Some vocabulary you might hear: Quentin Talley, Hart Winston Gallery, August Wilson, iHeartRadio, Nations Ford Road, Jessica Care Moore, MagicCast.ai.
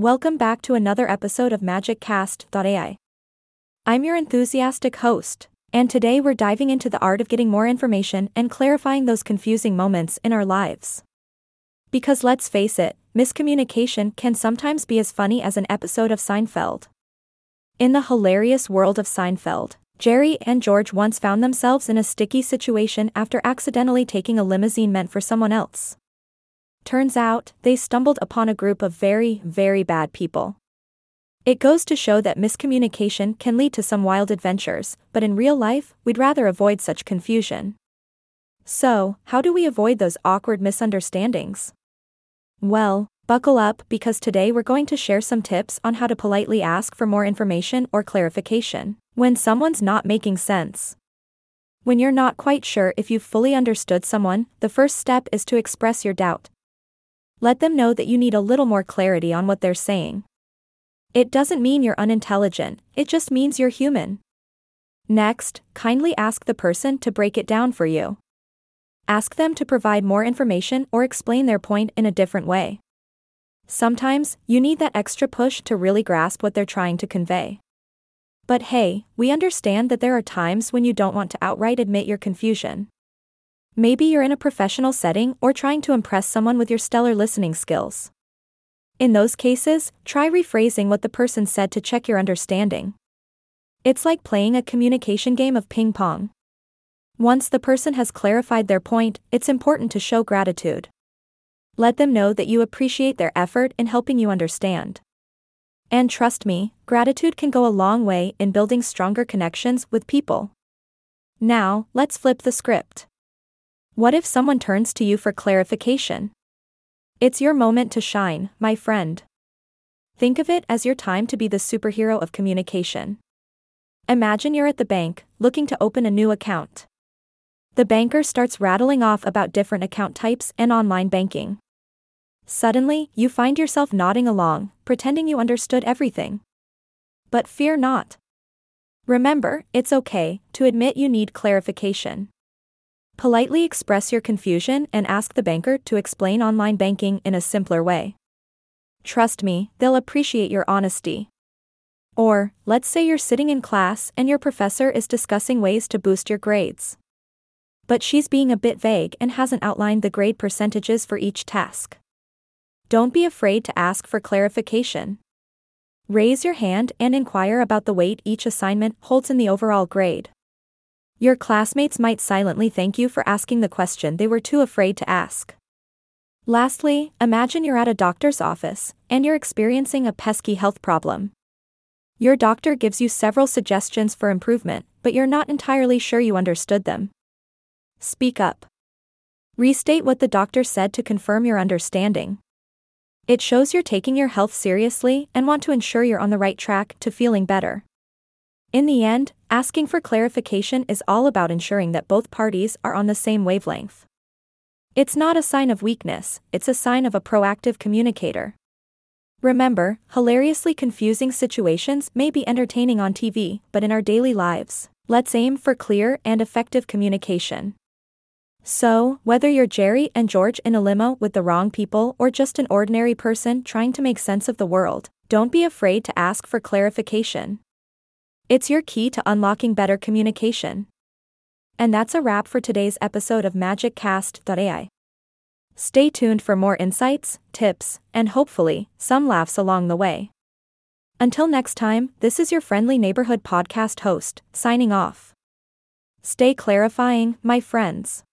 Welcome back to another episode of MagicCast.ai. I'm your enthusiastic host, and today we're diving into the art of getting more information and clarifying those confusing moments in our lives. Because let's face it, miscommunication can sometimes be as funny as an episode of Seinfeld. In the hilarious world of Seinfeld, Jerry and George once found themselves in a sticky situation after accidentally taking a limousine meant for someone else. Turns out, they stumbled upon a group of very, very bad people. It goes to show that miscommunication can lead to some wild adventures, but in real life, we'd rather avoid such confusion. So, how do we avoid those awkward misunderstandings? Well, buckle up because today we're going to share some tips on how to politely ask for more information or clarification when someone's not making sense. When you're not quite sure if you've fully understood someone, the first step is to express your doubt. Let them know that you need a little more clarity on what they're saying. It doesn't mean you're unintelligent, it just means you're human. Next, kindly ask the person to break it down for you. Ask them to provide more information or explain their point in a different way. Sometimes, you need that extra push to really grasp what they're trying to convey. But hey, we understand that there are times when you don't want to outright admit your confusion. Maybe you're in a professional setting or trying to impress someone with your stellar listening skills. In those cases, try rephrasing what the person said to check your understanding. It's like playing a communication game of ping pong. Once the person has clarified their point, it's important to show gratitude. Let them know that you appreciate their effort in helping you understand. And trust me, gratitude can go a long way in building stronger connections with people. Now, let's flip the script. What if someone turns to you for clarification? It's your moment to shine, my friend. Think of it as your time to be the superhero of communication. Imagine you're at the bank, looking to open a new account. The banker starts rattling off about different account types and online banking. Suddenly, you find yourself nodding along, pretending you understood everything. But fear not. Remember, it's okay to admit you need clarification. Politely express your confusion and ask the banker to explain online banking in a simpler way. Trust me, they'll appreciate your honesty. Or, let's say you're sitting in class and your professor is discussing ways to boost your grades. But she's being a bit vague and hasn't outlined the grade percentages for each task. Don't be afraid to ask for clarification. Raise your hand and inquire about the weight each assignment holds in the overall grade. Your classmates might silently thank you for asking the question they were too afraid to ask. Lastly, imagine you're at a doctor's office, and you're experiencing a pesky health problem. Your doctor gives you several suggestions for improvement, but you're not entirely sure you understood them. Speak up. Restate what the doctor said to confirm your understanding. It shows you're taking your health seriously and want to ensure you're on the right track to feeling better. In the end, asking for clarification is all about ensuring that both parties are on the same wavelength. It's not a sign of weakness, it's a sign of a proactive communicator. Remember, hilariously confusing situations may be entertaining on TV, but in our daily lives, let's aim for clear and effective communication. So, whether you're Jerry and George in a limo with the wrong people or just an ordinary person trying to make sense of the world, don't be afraid to ask for clarification. It's your key to unlocking better communication. And that's a wrap for today's episode of MagicCast.ai. Stay tuned for more insights, tips, and hopefully, some laughs along the way. Until next time, this is your friendly neighborhood podcast host, signing off. Stay clarifying, my friends.